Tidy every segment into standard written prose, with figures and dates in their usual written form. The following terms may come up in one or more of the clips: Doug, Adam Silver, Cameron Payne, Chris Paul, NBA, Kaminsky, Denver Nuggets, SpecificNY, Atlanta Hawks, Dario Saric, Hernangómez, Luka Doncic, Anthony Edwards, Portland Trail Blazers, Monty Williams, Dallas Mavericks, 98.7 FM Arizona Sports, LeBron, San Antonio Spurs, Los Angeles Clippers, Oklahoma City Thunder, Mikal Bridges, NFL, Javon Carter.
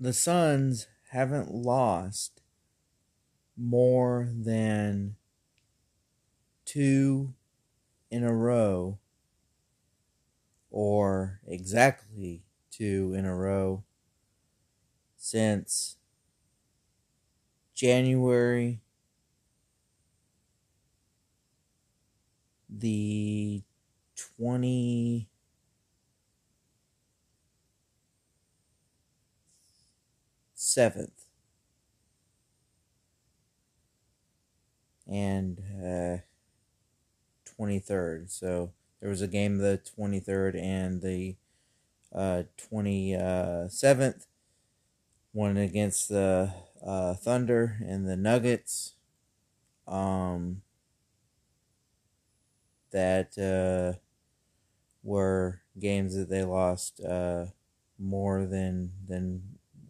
the Suns haven't lost more than two in a row, or exactly two in a row, since January the 27th. And 23rd. So there was a game the 23rd and the 27th. One against the Thunder and the Nuggets. That were games that they lost more than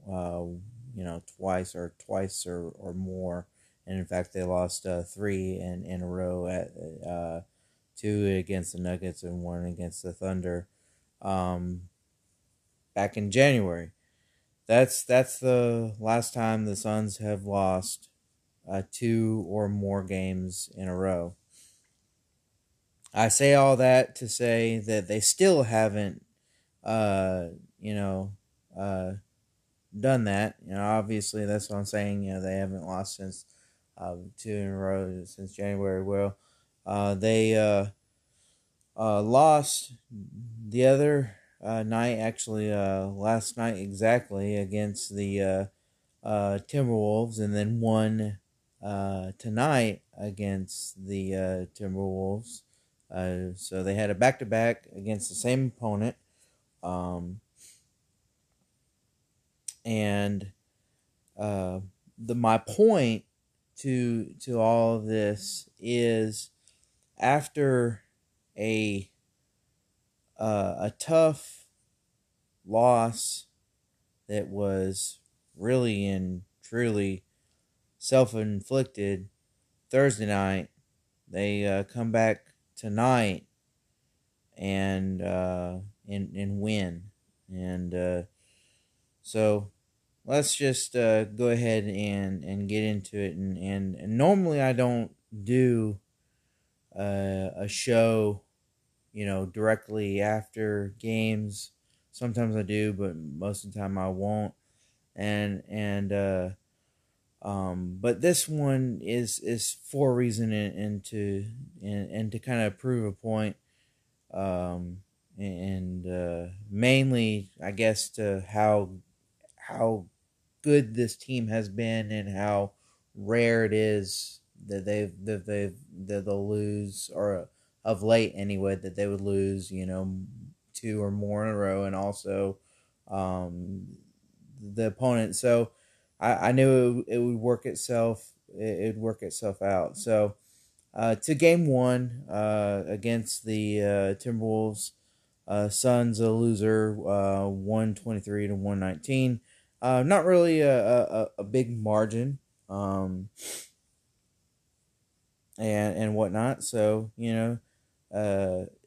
you know, twice or more. And in fact, they lost three in a row, at two against the Nuggets and one against the Thunder, back in January. That's the last time the Suns have lost two or more games in a row. I say all that to say that they still haven't, done that. You know, obviously that's what I'm saying. You know, they haven't lost since. Two in a row since January. Well, they lost the other night, actually last night exactly, against the Timberwolves, and then won tonight against the Timberwolves. So they had a back-to-back against the same opponent. My point to all of this is, after a tough loss that was really and truly self-inflicted Thursday night, they come back tonight and win. And so let's just go ahead and get into it. And normally I don't do a show, you know, directly after games. Sometimes I do, but most of the time I won't. But this one is for a reason, and to kind of prove a point, mainly I guess to how good this team has been and how rare it is that they'll lose, or of late anyway, that they would lose, you know, two or more in a row, and also the opponent. So I knew it would work itself. It'd work itself out. So to game one against the Timberwolves, Suns a loser, 123 to 119. Not really a big margin, and whatnot. So, you know,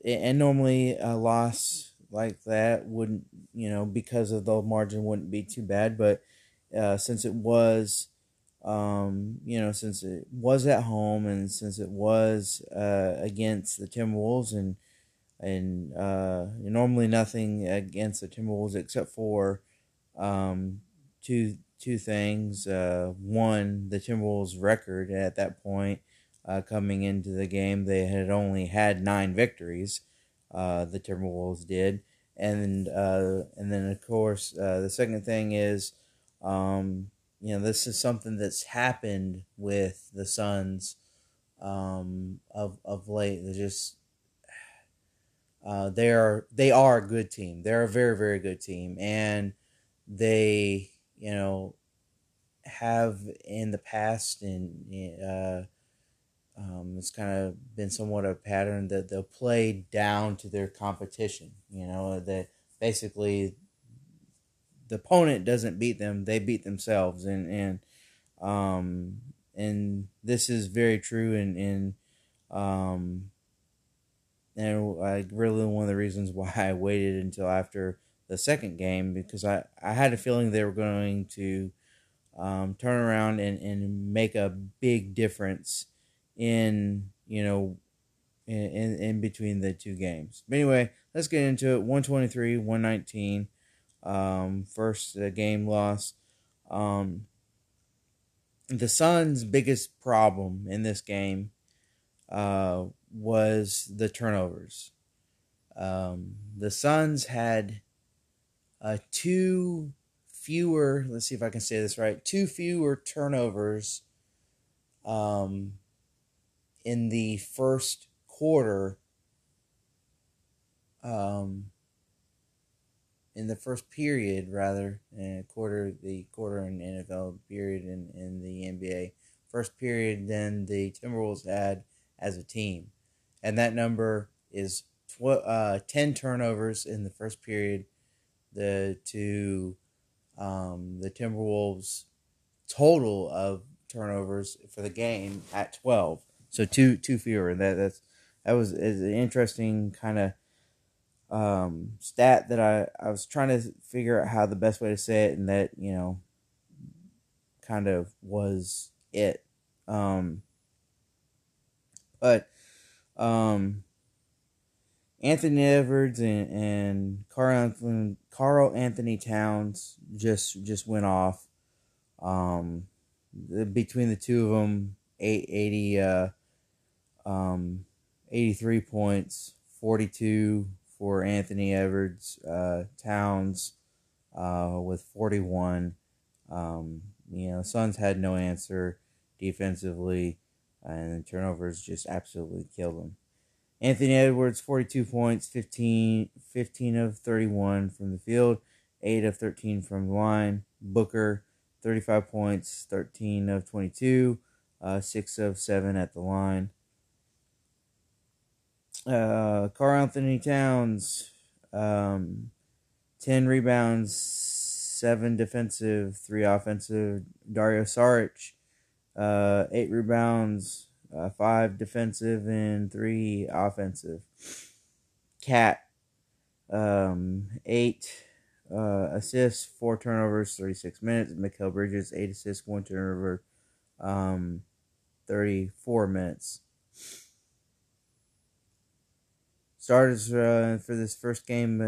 and normally a loss like that wouldn't, you know, because of the margin, wouldn't be too bad. But since it was, since it was at home, and since it was against the Timberwolves, and normally nothing against the Timberwolves except for two things. One, the Timberwolves' record at that point, coming into the game, they had only had 9 victories. The Timberwolves did, and then of course the second thing is, you know, this is something that's happened with the Suns of late. They just they are a good team. They're a very, very good team, and they, you know, have in the past, and it's kind of been somewhat a pattern that they'll play down to their competition. You know, that basically the opponent doesn't beat them; they beat themselves, and this is very true, and really one of the reasons why I waited until after the second game, because I had a feeling they were going to turn around and make a big difference in, you know, in between the two games. But anyway, let's get into it. 123-119, first game loss. The Suns' biggest problem in this game was the turnovers. The Suns had two fewer, let's see if I can say this right, two fewer turnovers in the first quarter, in the first period, rather, the quarter in NFL period in the NBA. First period than the Timberwolves had as a team. And that number is 10 turnovers in the first period to the Timberwolves' total of turnovers for the game at 12. So two fewer. That was an interesting kind of stat that I was trying to figure out how the best way to say it, and that, you know, kind of was it. But Anthony Edwards and Karl-Anthony Towns just went off. Between the two of them, 83 points, 42 for Anthony Edwards, Towns with 41. You know, Suns had no answer defensively, and the turnovers just absolutely killed them. Anthony Edwards, 42 points, 15 of 31 from the field, 8 of 13 from the line. Booker, 35 points, 13 of 22, 6 of 7 at the line. Karl-Anthony Towns, 10 rebounds, 7 defensive, 3 offensive. Dario Saric, 8 rebounds, 5 defensive, and 3 offensive. Cat, 8 assists, 4 turnovers, 36 minutes. Mikal Bridges, 8 assists, 1 turnover, 34 minutes. Starters for this first game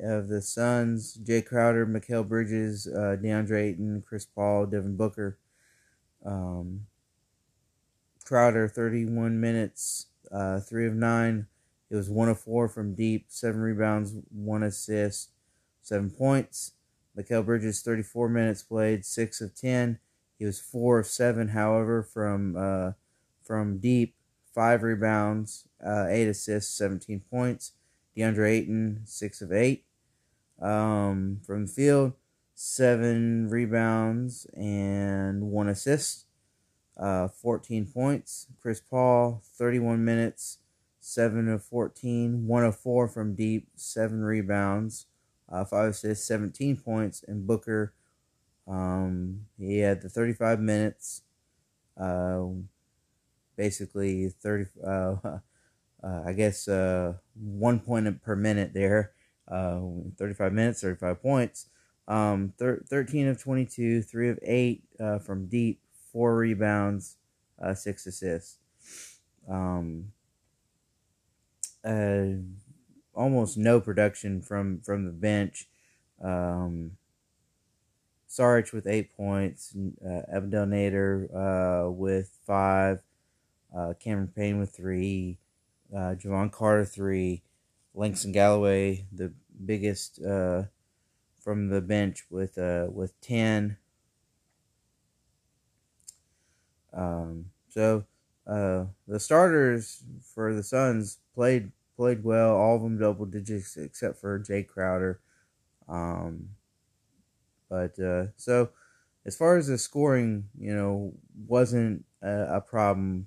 of the Suns: Jay Crowder, Mikal Bridges, DeAndre Ayton, Chris Paul, Devin Booker. Crowder, 31 minutes, 3 of 9. It was 1 of 4 from deep, 7 rebounds, 1 assist, 7 points. Mikal Bridges, 34 minutes played, 6 of 10. He was 4 of 7, however, from deep, 5 rebounds, 8 assists, 17 points. DeAndre Ayton, 6 of 8. From the field, 7 rebounds and 1 assist, 14 points. Chris Paul, 31 minutes, 7 of 14, 1 of 4 from deep, 7 rebounds, 5 assists, 17 points. And Booker, he had the 35 minutes, basically 30, I guess, 1 point per minute there, 35 minutes, 35 points, 13 of 22, 3 of 8 from deep, 4 rebounds, 6 assists. Almost no production from the bench. Saric with 8 points, Abdel Nader with 5, Cameron Payne with 3, Javon Carter 3, Langston Galloway, the biggest from the bench with 10. So the starters for the Suns played well. All of them double digits except for Jay Crowder. So as far as the scoring, you know, wasn't a problem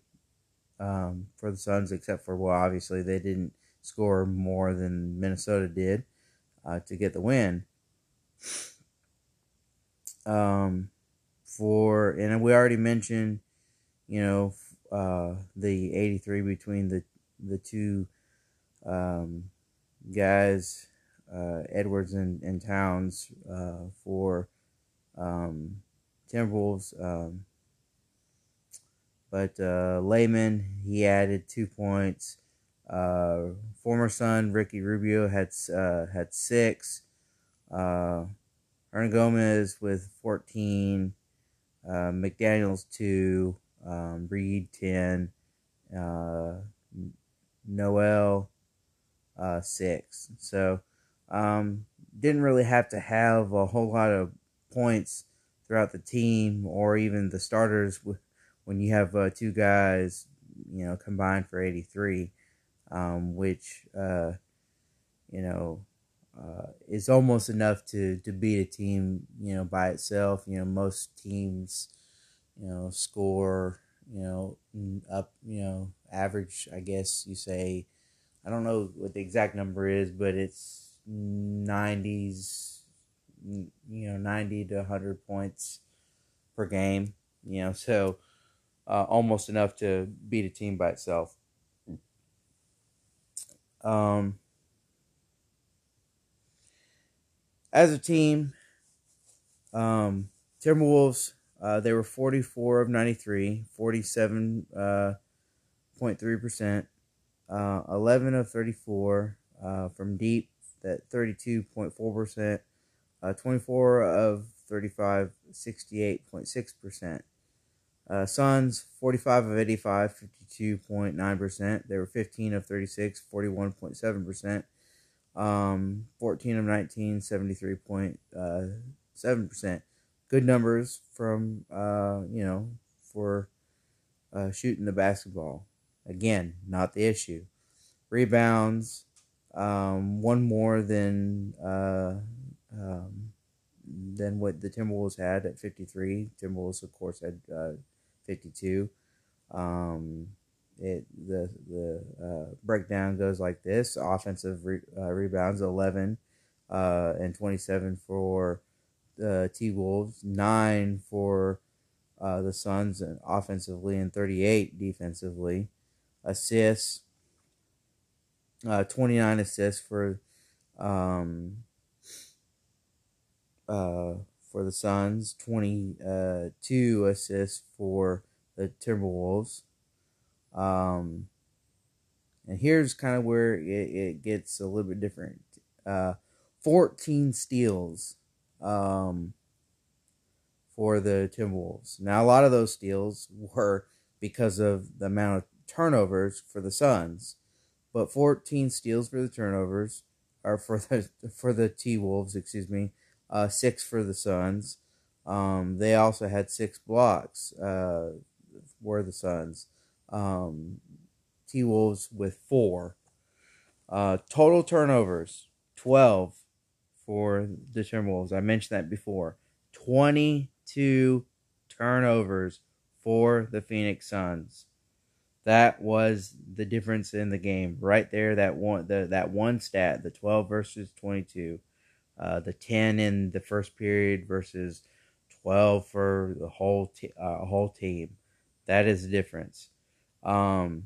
for the Suns, except for, well, obviously they didn't score more than Minnesota did to get the win. And we already mentioned, you know, the 83 between the two guys. Edwards and Towns for Timberwolves. But Layman, he added 2 points. Former son Ricky Rubio had 6. Hernangómez with 14. McDaniels 2. Reed 10. Noel 6. So didn't really have to have a whole lot of points throughout the team or even the starters when you have two guys, combined for 83. Which is almost enough to beat a team, by itself. Most teams, score, up, average, I guess you say. I don't know what the exact number is, but it's 90 to 100 points per game, so almost enough to beat a team by itself. As a team, Timberwolves, they were 44 of 93, 47.3%, 11 of 34 from deep, that 32.4%, 24 of 35, 68.6%. Suns, 45 of 85, 52.9%. They were 15 of 36, 41.7%. 14 of 19, 73.7%. Good numbers from, for shooting the basketball. Again, not the issue. Rebounds, one more than what the Timberwolves had at 53. Timberwolves, of course, had 52. The breakdown goes like this: offensive rebounds 11 and 27 for the T-Wolves, 9 for the Suns offensively and 38 defensively. Assists, 29 assists for the Suns, 22 assists for the Timberwolves. And here's kind of where it gets a little bit different. 14 steals for the Timberwolves. Now, a lot of those steals were because of the amount of turnovers for the Suns, but 14 steals for the turnovers, or for the T-Wolves, 6 for the Suns. They also had 6 blocks for the Suns. T-Wolves with 4. Total turnovers, 12 for the Timberwolves. I mentioned that before. 22 turnovers for the Phoenix Suns. That was the difference in the game right there. That one stat, the 12 versus 22, the 10 in the first period versus 12 for the whole team. That is the difference. Points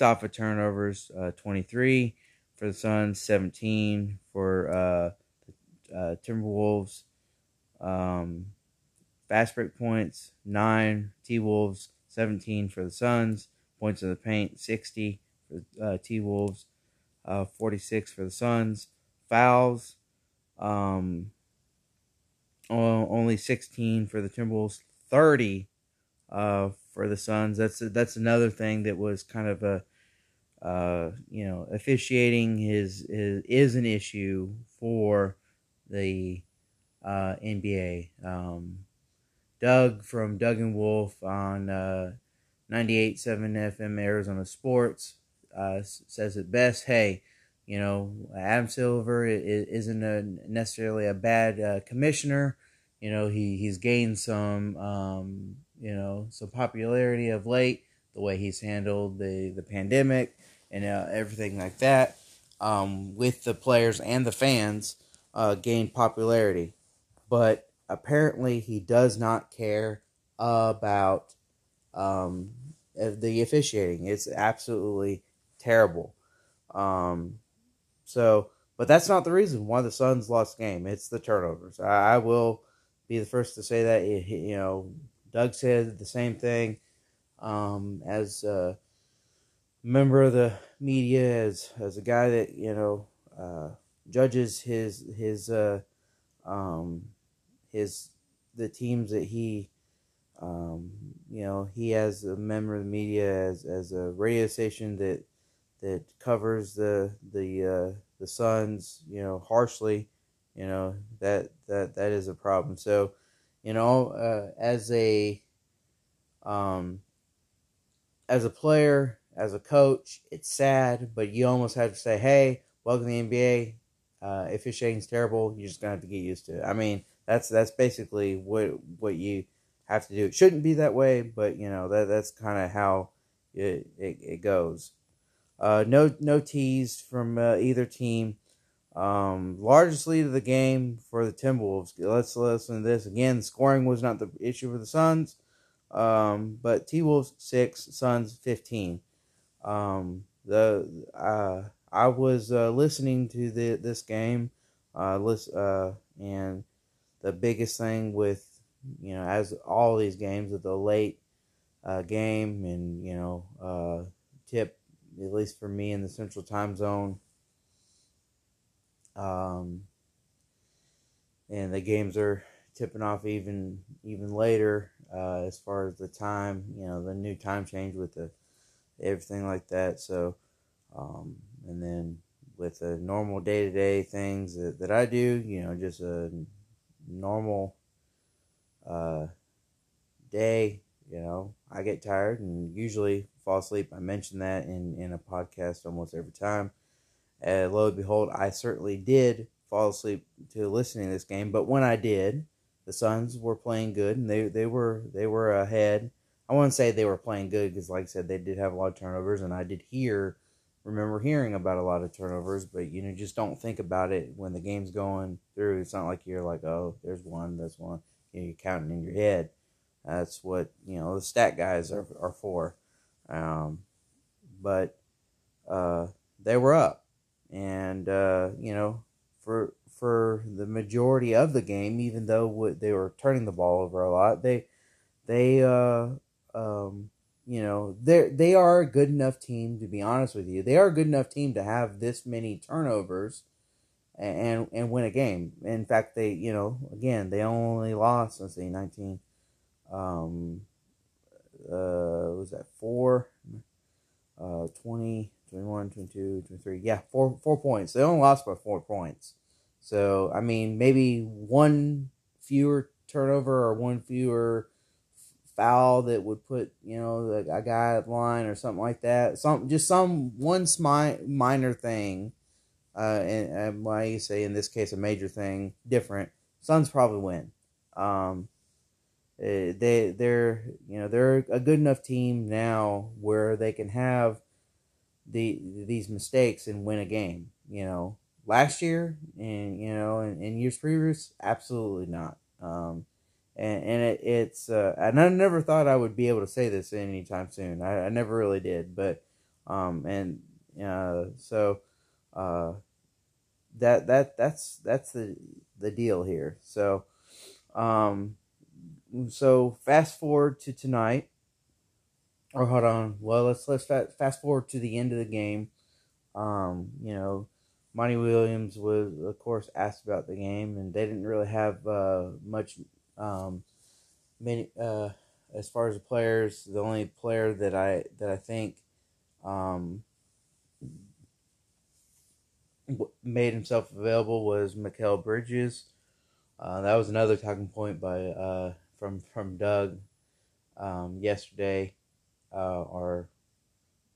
off of turnovers, 23 for the Suns, 17 for the Timberwolves. Fast break points, 9 T-Wolves, 17 for the Suns. Points in the paint, 60 for T-Wolves, 46 for the Suns. Fouls, only 16 for the Timberwolves, 30 for the Suns. That's another thing that was kind of a officiating is an issue for the NBA. Doug from Doug and Wolf on 98.7 FM Arizona Sports says it best. Hey, Adam Silver isn't necessarily a bad commissioner. He's gained some some popularity of late, the way he's handled the pandemic and everything like that, with the players and the fans, gained popularity. But apparently he does not care about the officiating. It's absolutely terrible. But that's not the reason why the Suns lost the game. It's the turnovers. I will be the first to say that. You know, Doug said the same thing as a member of the media, as a guy that, you know, judges his the teams that he you know, he as a member of the media, as a radio station that covers the Suns, you know, harshly, you know, that is a problem. So, you know, as a player, as a coach, it's sad, but you almost have to say, hey, welcome to the NBA. Officiating's terrible. You're just gonna have to get used to it. I mean, that's basically what you have to do. It shouldn't be that way, but you know that's kind of how it goes. No tees from either team. Largest lead of the game for the Timberwolves. Let's listen to this again. Scoring was not the issue for the Suns, but T-Wolves 6, Suns 15. I was listening to this game, and the biggest thing with, you know, as all these games, with the late game, and you know, tip, at least for me in the Central Time Zone, and the games are tipping off even later as far as the time, you know, the new time change with the everything like that. So. And then with the normal day-to-day things that I do, you know, just a normal day, you know, I get tired and usually fall asleep. I mention that in a podcast almost every time. And lo and behold, I certainly did fall asleep to listening to this game. But when I did, the Suns were playing good, and they were ahead. I wouldn't say they were playing good because, like I said, they did have a lot of turnovers, and I did remember hearing about a lot of turnovers, but you know, just don't think about it when the game's going through. It's not like you're like, oh, there's one, that's one. You know, you're counting in your head. That's what, you know, the stat guys are for. But they were up, and you know, for the majority of the game, even though they were turning the ball over a lot, they you know, they are a good enough team, to be honest with you. They are a good enough team to have this many turnovers and win a game. In fact, they, you know, again, they only lost, let's see, 19. Was that 4? 20, 21, 22, 23. Yeah, 4 points. They only lost by 4 points. So, I mean, maybe one fewer turnover or one fewer foul that would put, you know, a guy at line or something like that. Minor thing, and why you say in this case a major thing different. Suns probably win. They're you know, they're a good enough team now where they can have these mistakes and win a game. You know, last year and you know in years previous, absolutely not. And it's and I never thought I would be able to say this anytime soon. I never really did, but that's the deal here. So, so fast forward to tonight. Or hold on. Well, let's fast forward to the end of the game. You know, Monty Williams was, of course, asked about the game, and they didn't really have much. As far as the players, the only player that I think made himself available was Mikal Bridges. That was another talking point by from Doug yesterday, or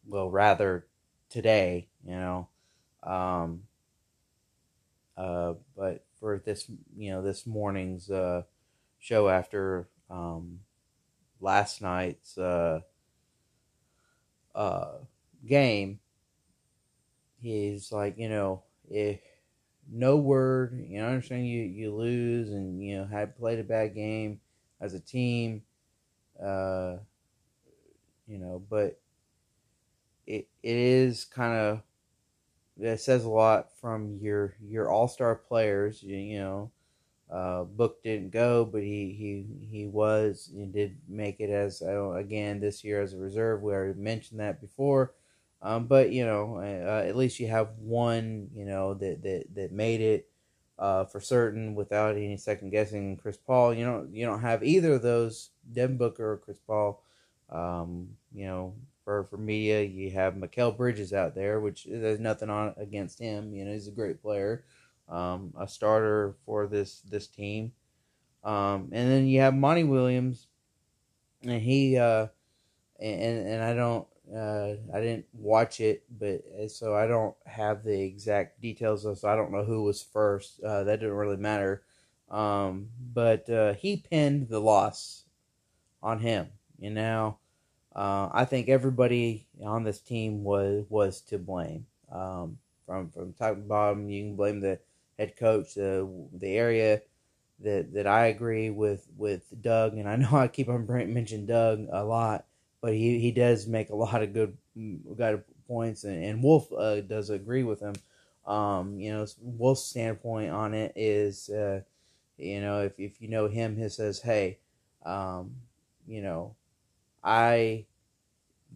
well, rather today, you know. But for this, you know, this morning's show after last night's game, he's like, you know, if no word, you know, I understand you lose and you know had played a bad game as a team, you know, but it is kind of That says a lot from your all-star players. Book didn't go, but he was and did make it as again this year as a reserve. We already mentioned that before, but at least you have one that made it for certain without any second guessing. Chris Paul, you don't have either of those, Devin Booker or Chris Paul. For media, you have Mikal Bridges out there, which there's nothing on against him. He's a great player, a starter for this team. And then you have Monty Williams, and he and I don't I didn't watch it, but so I don't have the exact details of. So I don't know who was first. That didn't really matter. But he pinned the loss on him, and now. I think everybody on this team was to blame. From top to bottom, you can blame the head coach, the area that I agree with Doug, and I know I keep on mentioning Doug a lot, but he does make a lot of good points, and Wolf does agree with him. Wolf's standpoint on it is, if you know him, he says, hey, I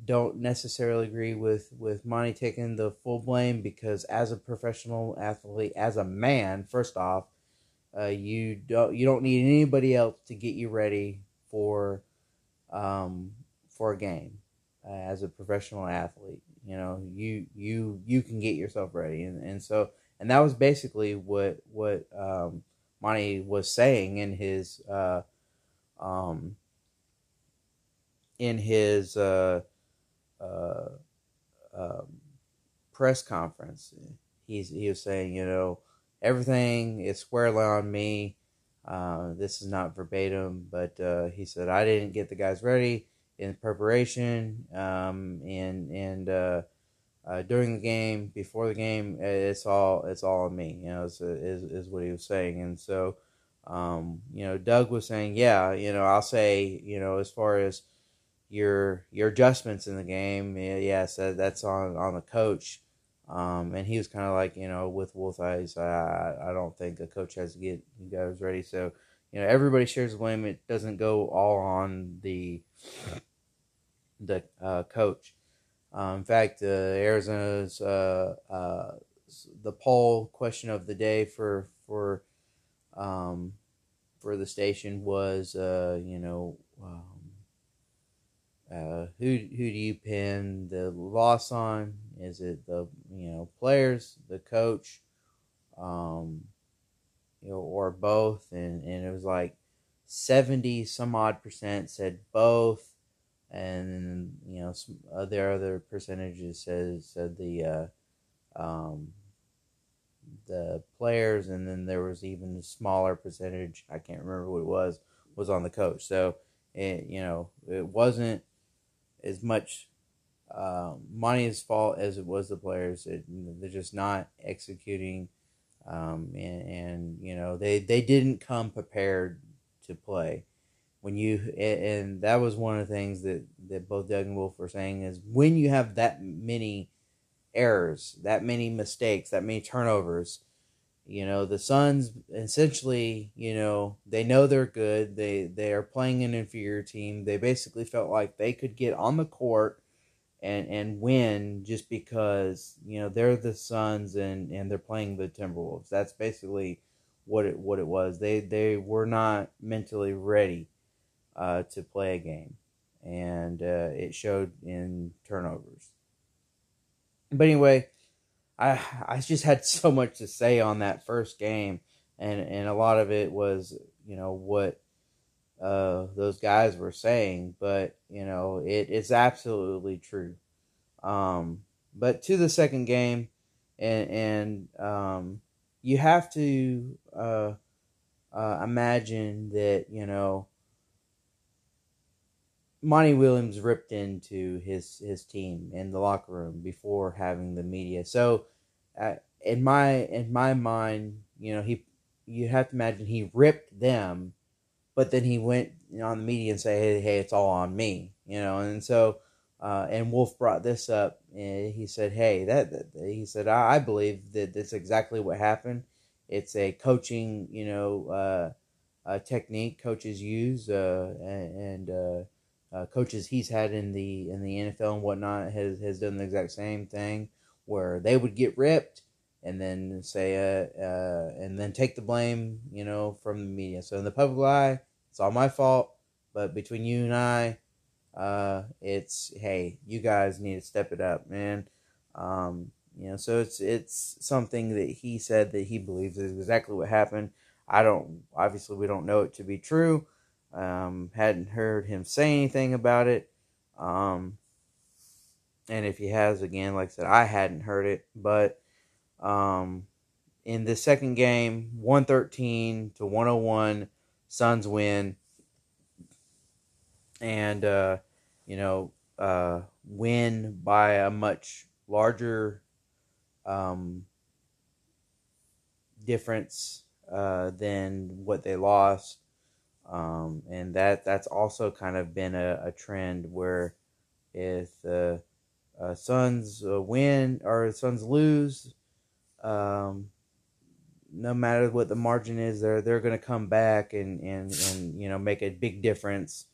don't necessarily agree with Monty taking the full blame because as a professional athlete, as a man, first off, you don't need anybody else to get you ready for a game. As a professional athlete, you can get yourself ready, and so that was basically what Monty was saying in his press conference. He was saying, everything is squarely on me. This is not verbatim, but he said, I didn't get the guys ready in preparation and during the game, before the game, it's all on me, is what he was saying. And so, Doug was saying, I'll say, as far as your adjustments in the game, so that's on the coach, and he was kind of like, with Wolf eyes, I don't think a coach has to get you guys ready, so everybody shares the blame. It doesn't go all on the coach. In fact, Arizona's the poll question of the day for the station was who do you pin the loss on? Is it the players, the coach, or both? And it was like 70% some odd said both, and their other percentages said the players, and then there was even a smaller percentage, I can't remember what it was on the coach. So it wasn't as much Monty's fault as it was the players. They're just not executing, they didn't come prepared to play. And that was one of the things that both Doug and Wolf were saying is when you have that many errors, that many mistakes, that many turnovers, the Suns essentially, they know they're good. They are playing an inferior team. They basically felt like they could get on the court and win just because, they're the Suns and they're playing the Timberwolves. That's basically what it was. They were not mentally ready to play a game, and it showed in turnovers. But anyway, I just had so much to say on that first game, and a lot of it was, what those guys were saying, but, it's absolutely true. But to the second game, and you have to imagine that, Monty Williams ripped into his team in the locker room before having the media. So, in my mind, you have to imagine he ripped them, but then he went on the media and say, "Hey, it's all on me," and so And Wolf brought this up, and he said, hey, I believe that that's exactly what happened. It's a coaching, technique coaches use, and coaches he's had in the NFL and whatnot has done the exact same thing, where they would get ripped and then say, and then take the blame, from the media. So in the public eye, it's all my fault, but between you and I, it's, hey, you guys need to step it up, man. So it's something that he said that he believes is exactly what happened. Obviously we don't know it to be true. Hadn't heard him say anything about it. And if he has, again, like I said, I hadn't heard it, but, in the second game, 113-101, Suns win. And, win by a much larger difference than what they lost. And that's also kind of been a trend where if Suns win or Suns lose, no matter what the margin is, they're going to come back and make a big difference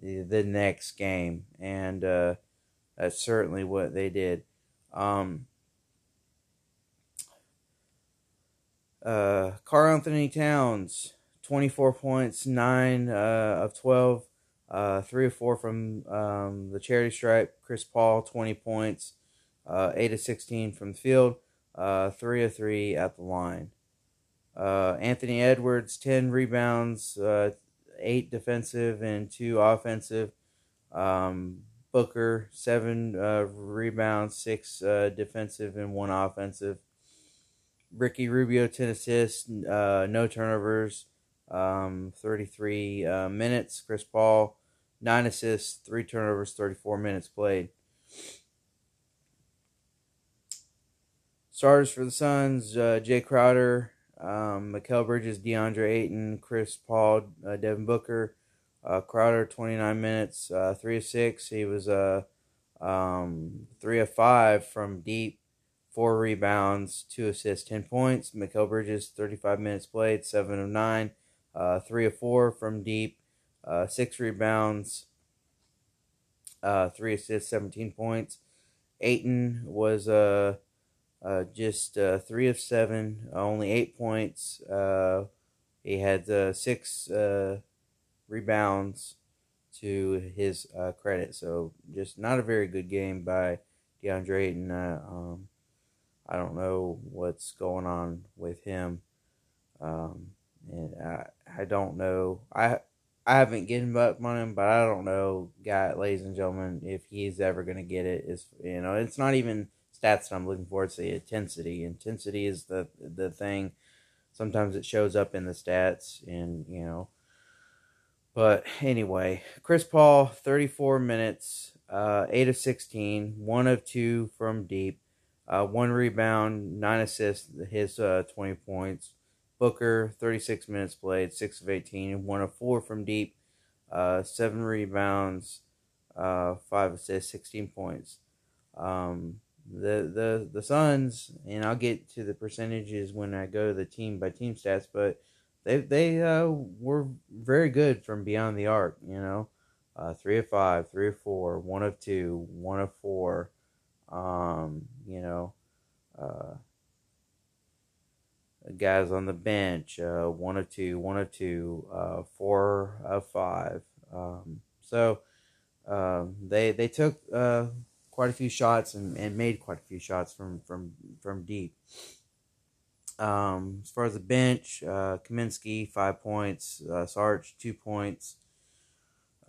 the next game, and that's certainly what they did. Karl-Anthony Towns, 24 points, 9 of 12, 3 of 4 from the charity stripe. Chris Paul, 20 points, 8 of 16 from the field, 3 of 3 at the line. Anthony Edwards, 10 rebounds, 8 defensive and 2 offensive. Booker, 7 rebounds, 6 defensive and 1 offensive. Ricky Rubio, 10 assists, no turnovers, 33 minutes. Chris Paul, 9 assists, 3 turnovers, 34 minutes played. Starters for the Suns, Jay Crowder, Mikal Bridges, DeAndre Ayton, Chris Paul, Devin Booker. Crowder, 29 minutes, 3 of 6. He was 3 of 5 from deep, 4 rebounds, 2 assists, 10 points. Mikal Bridges, 35 minutes played, 7 of 9, 3 of 4 from deep, 6 rebounds, 3 assists, 17 points. Ayton was just 3 of 7, only 8 points. He had 6 rebounds to his credit. So just not a very good game by DeAndre Ayton. I don't know what's going on with him. And I don't know. I haven't given up on him, but I don't know, ladies and gentlemen, if he's ever going to get it. It's not even stats that I'm looking for. It's the intensity. Intensity is the thing. Sometimes it shows up in the stats, and, But anyway, Chris Paul, 34 minutes, 8 of 16, 1 of 2 from deep, 1 rebound, 9 assists, his 20 points. Booker, 36 minutes played, 6 of 18, 1 of 4 from deep, 7 rebounds, 5 assists, 16 points. The Suns, and I'll get to the percentages when I go to the team-by-team stats, but They were very good from beyond the arc, 3 of 5, 3 of 4, 1 of 2, 1 of 4, guys on the bench, 1 of 2, 1 of 2, 4 of 5. They took quite a few shots and made quite a few shots from deep. As far as the bench, Kaminsky, 5 points, Saric, 2 points,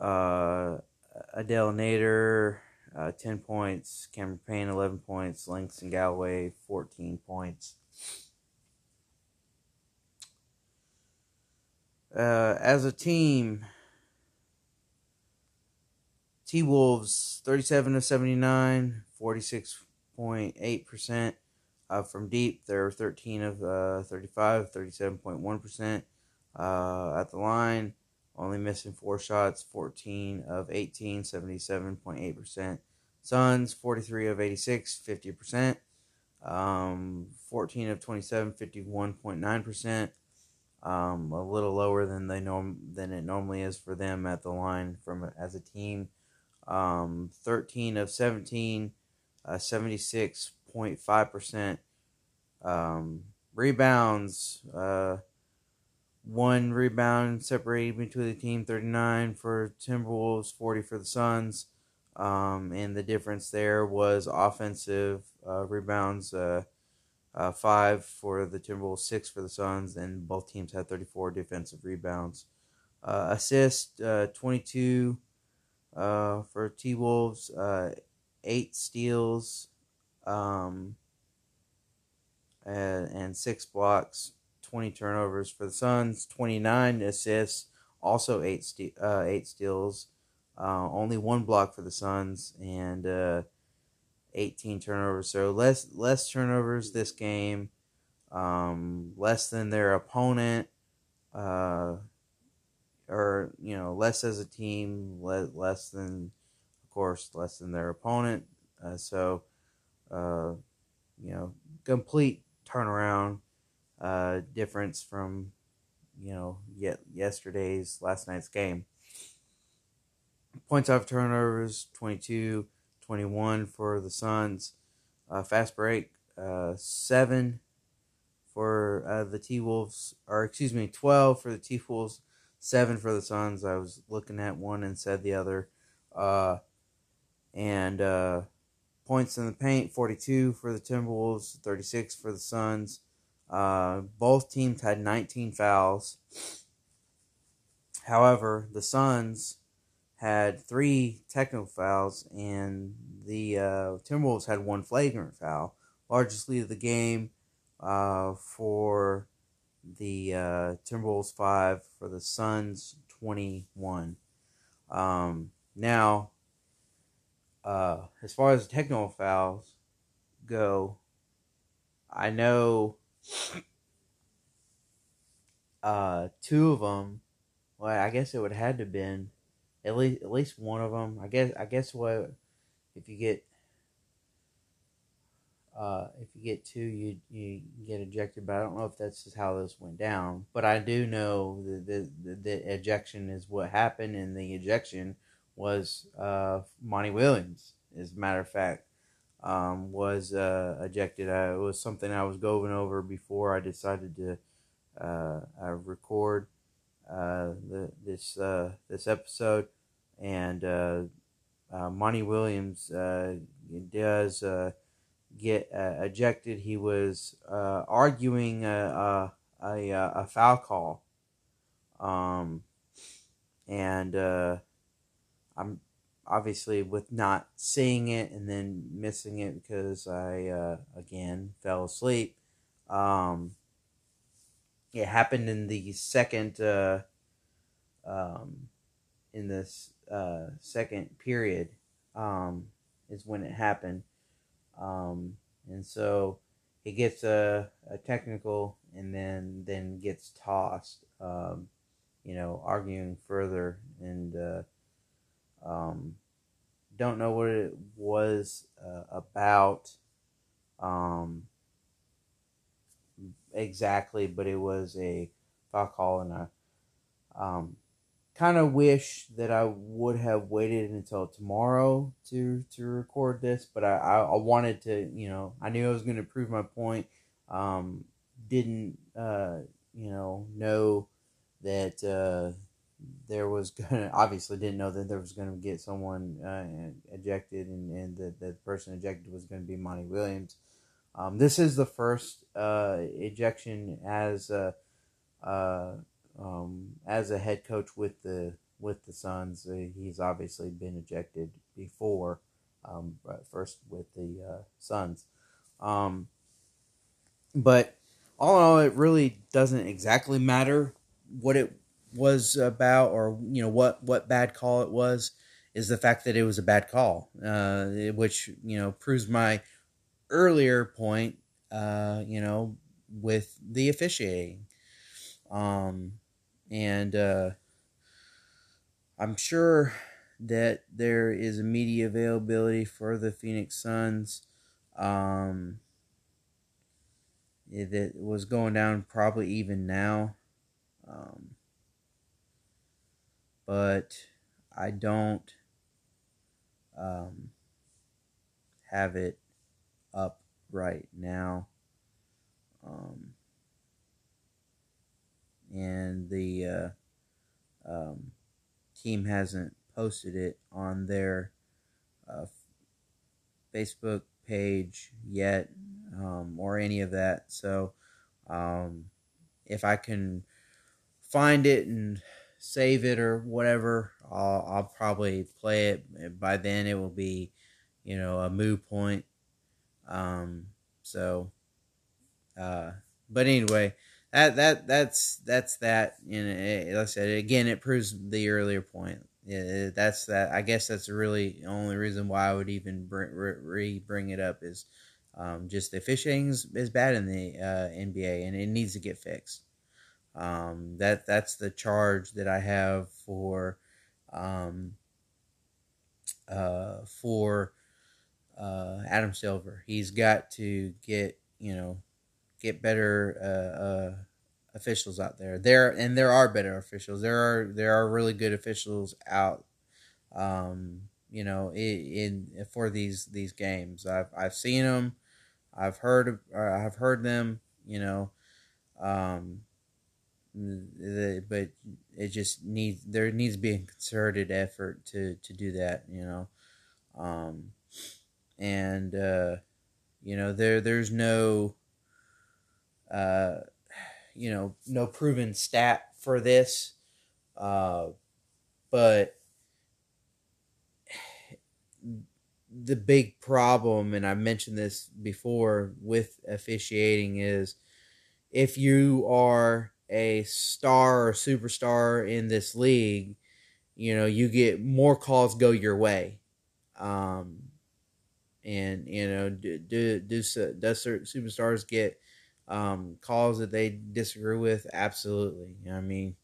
Abdel Nader, 10 points, Cameron Payne, 11 points, Langston Galloway, 14 points. As a team, T-Wolves, 37 of 79, 46.8%. From deep, they're 13 of 35, 37.1%. At the line, only missing 4 shots, 14 of 18, 77.8%. Suns, 43 of 86, 50%. 14 of 27, 51.9%. A little lower than it normally is for them at the line from as a team. 13 of 17, 76.5%. Rebounds, one rebound separated between the team, 39 for Timberwolves, 40 for the Suns. And the difference there was offensive rebounds, 5 for the Timberwolves, 6 for the Suns, and both teams had 34 defensive rebounds. Assists, 22 for T-Wolves, 8 steals, and 6 blocks, 20 turnovers for the Suns, 29 assists, also 8 steals, only 1 block for the Suns, and 18 turnovers. So less turnovers this game, less than their opponent, or less as a team, less than, of course, less than their opponent. Complete turnaround difference from last night's game. Points off turnovers, 22, 21 for the Suns. Fast break, 7 for the T-Wolves, 12 for the T-Wolves, 7 for the Suns. I was looking at one and said the other. Points in the paint, 42 for the Timberwolves, 36 for the Suns. Both teams had 19 fouls. However, the Suns had 3 technical fouls, and the Timberwolves had 1 flagrant foul. Largest lead of the game for the Timberwolves, 5 for the Suns, 21. As far as the technical fouls go, I know 2 of them. Well, I guess it would have had to have been at least one of them. I guess what if you get 2, you get ejected. But I don't know if that's just how this went down. But I do know that the ejection is what happened, and the ejection was Monty Williams. As a matter of fact, was ejected. It was something I was going over before I decided to record this episode, and Monty Williams does get ejected. He was arguing a foul call, and I'm obviously with not seeing it and then missing it because I again fell asleep. It happened in the second period, is when it happened. And so he gets a technical and then gets tossed, arguing further, and don't know what it was about. Exactly, but it was a foul call, and I kind of wish that I would have waited until tomorrow to record this, but I wanted to, I knew I was going to prove my point. Didn't, know that there was going to, obviously didn't know that there was going to get someone ejected, and that the person ejected was going to be Monty Williams. This is the first ejection as a head coach with the Suns. He's obviously been ejected before, but first with the Suns. But all in all, it really doesn't exactly matter what it was about, or what bad call it was. Is the fact that it was a bad call, which proves my earlier point, with the officiating. I'm sure that there is immediate availability for the Phoenix Suns. It was going down probably even now. But I don't have it up right now. And the team hasn't posted it on their Facebook page yet, or any of that. So if I can find it and save it or whatever, I'll probably play it. By then it will be, a moot point. But anyway, that's that. And like I said, again, it proves the earlier point. Yeah, that's that. I guess that's really the only reason why I would even bring it up is just the officiating is bad in the NBA, and it needs to get fixed. That's the charge that I have for Adam Silver. He's got to get better officials out there. There are better officials. There are really good officials out. For these games, I've seen them, I've heard them. But it just needs to be a concerted effort to do that. There's no. No proven stat for this, but the big problem, and I mentioned this before with officiating, is if you are a star or superstar in this league, you get more calls go your way, and do certain superstars get calls that they disagree with? Absolutely. I mean,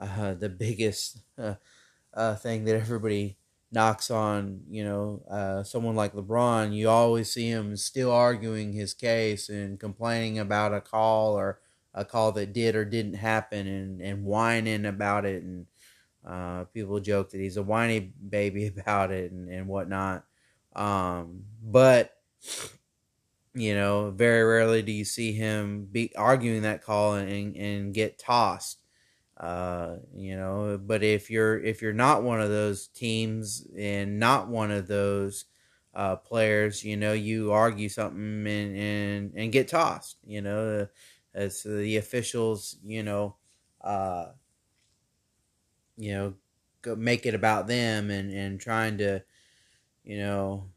the biggest thing that everybody knocks on, someone like LeBron, you always see him still arguing his case and complaining about a call or a call that did or didn't happen and whining about it. And people joke that he's a whiny baby about it and whatnot. But... very rarely do you see him be arguing that call and get tossed. But if you're not one of those teams and not one of those players, you argue something and get tossed. As the officials, go make it about them and trying to,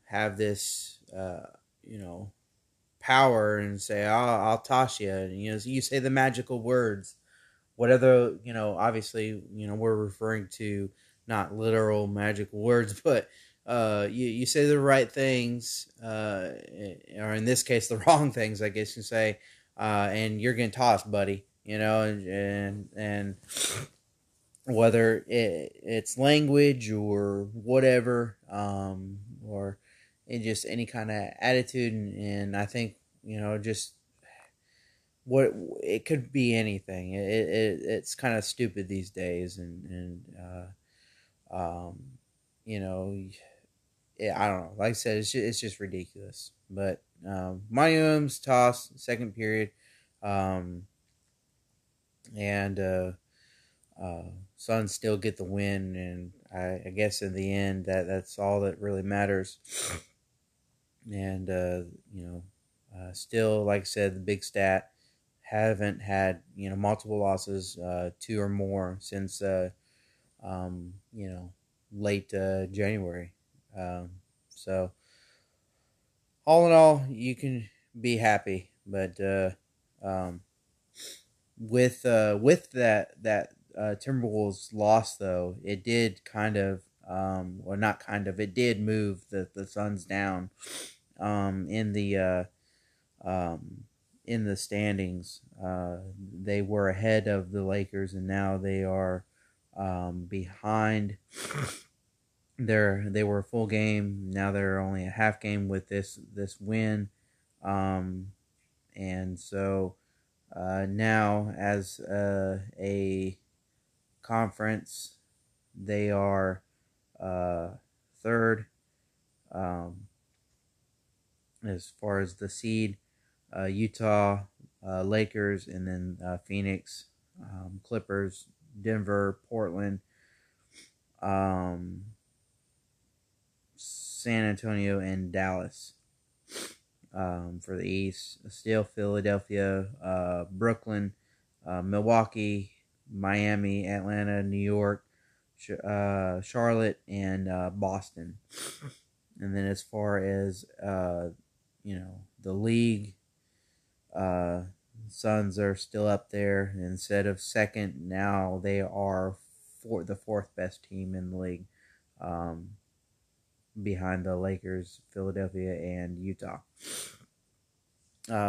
have this, power and say, I'll toss you. And, you say the magical words, whatever, obviously, we're referring to not literal magical words, but you say the right things, or in this case, the wrong things, I guess you say, and you're getting tossed, buddy, and whether it's language or whatever, or and just any kind of attitude, and I think just what it could be anything. It's kind of stupid these days, I don't know. Like I said, it's just ridiculous. But Monty Williams toss second period, Suns still get the win, and I guess in the end that's all that really matters. And, still, like I said, the big stat, haven't had, multiple losses, two or more since, late January. So, all in all, you can be happy. But with that Timberwolves loss, though, it did kind of, or not kind of, it did move the Suns down in the standings. They were ahead of the Lakers, and now they are behind They were a full game. Now they're only a half game with this win. And so now as a conference, they are third as far as the seed. Utah, Lakers, and then Phoenix, Clippers, Denver, Portland, San Antonio, and Dallas for the East. Still Philadelphia, Brooklyn, Milwaukee, Miami, Atlanta, New York, Charlotte, and Boston. And then as far as, the league, Suns are still up there. Instead of second, now they are the fourth best team in the league, behind the Lakers, Philadelphia, and Utah.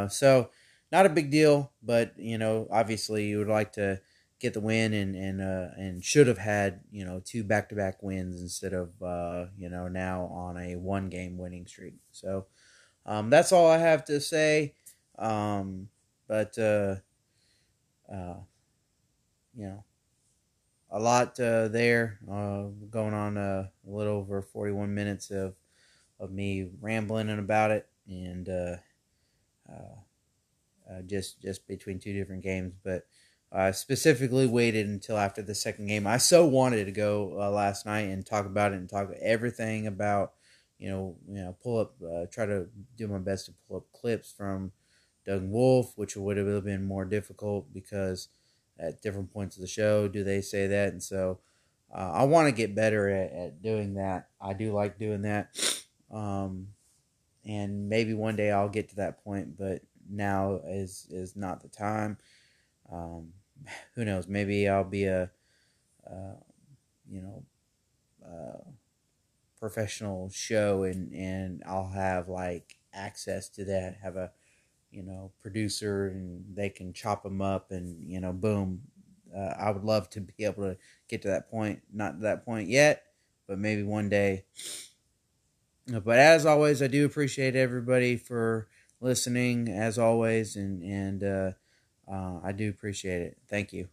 So not a big deal, but obviously you would like to get the win, and should have had two back-to-back wins instead of now on a one-game winning streak. So that's all I have to say. But a lot there going on. A little over 41 minutes of me rambling about it, and just between two different games. But I specifically waited until after the second game. I so wanted to go last night and talk about it and talk everything about pull up, try to do my best to pull up clips from Doug and Wolf, which would have been more difficult because at different points of the show do they say that. And so I want to get better at doing that. I do like doing that. And maybe one day I'll get to that point, but now is not the time. Who knows? Maybe I'll be a professional show, and I'll have like access to that, have a producer, and they can chop them up, and boom. I would love to be able to get to that point. Not that point yet, but maybe one day. But as always, I do appreciate everybody for listening, as always, and I do appreciate it. Thank you.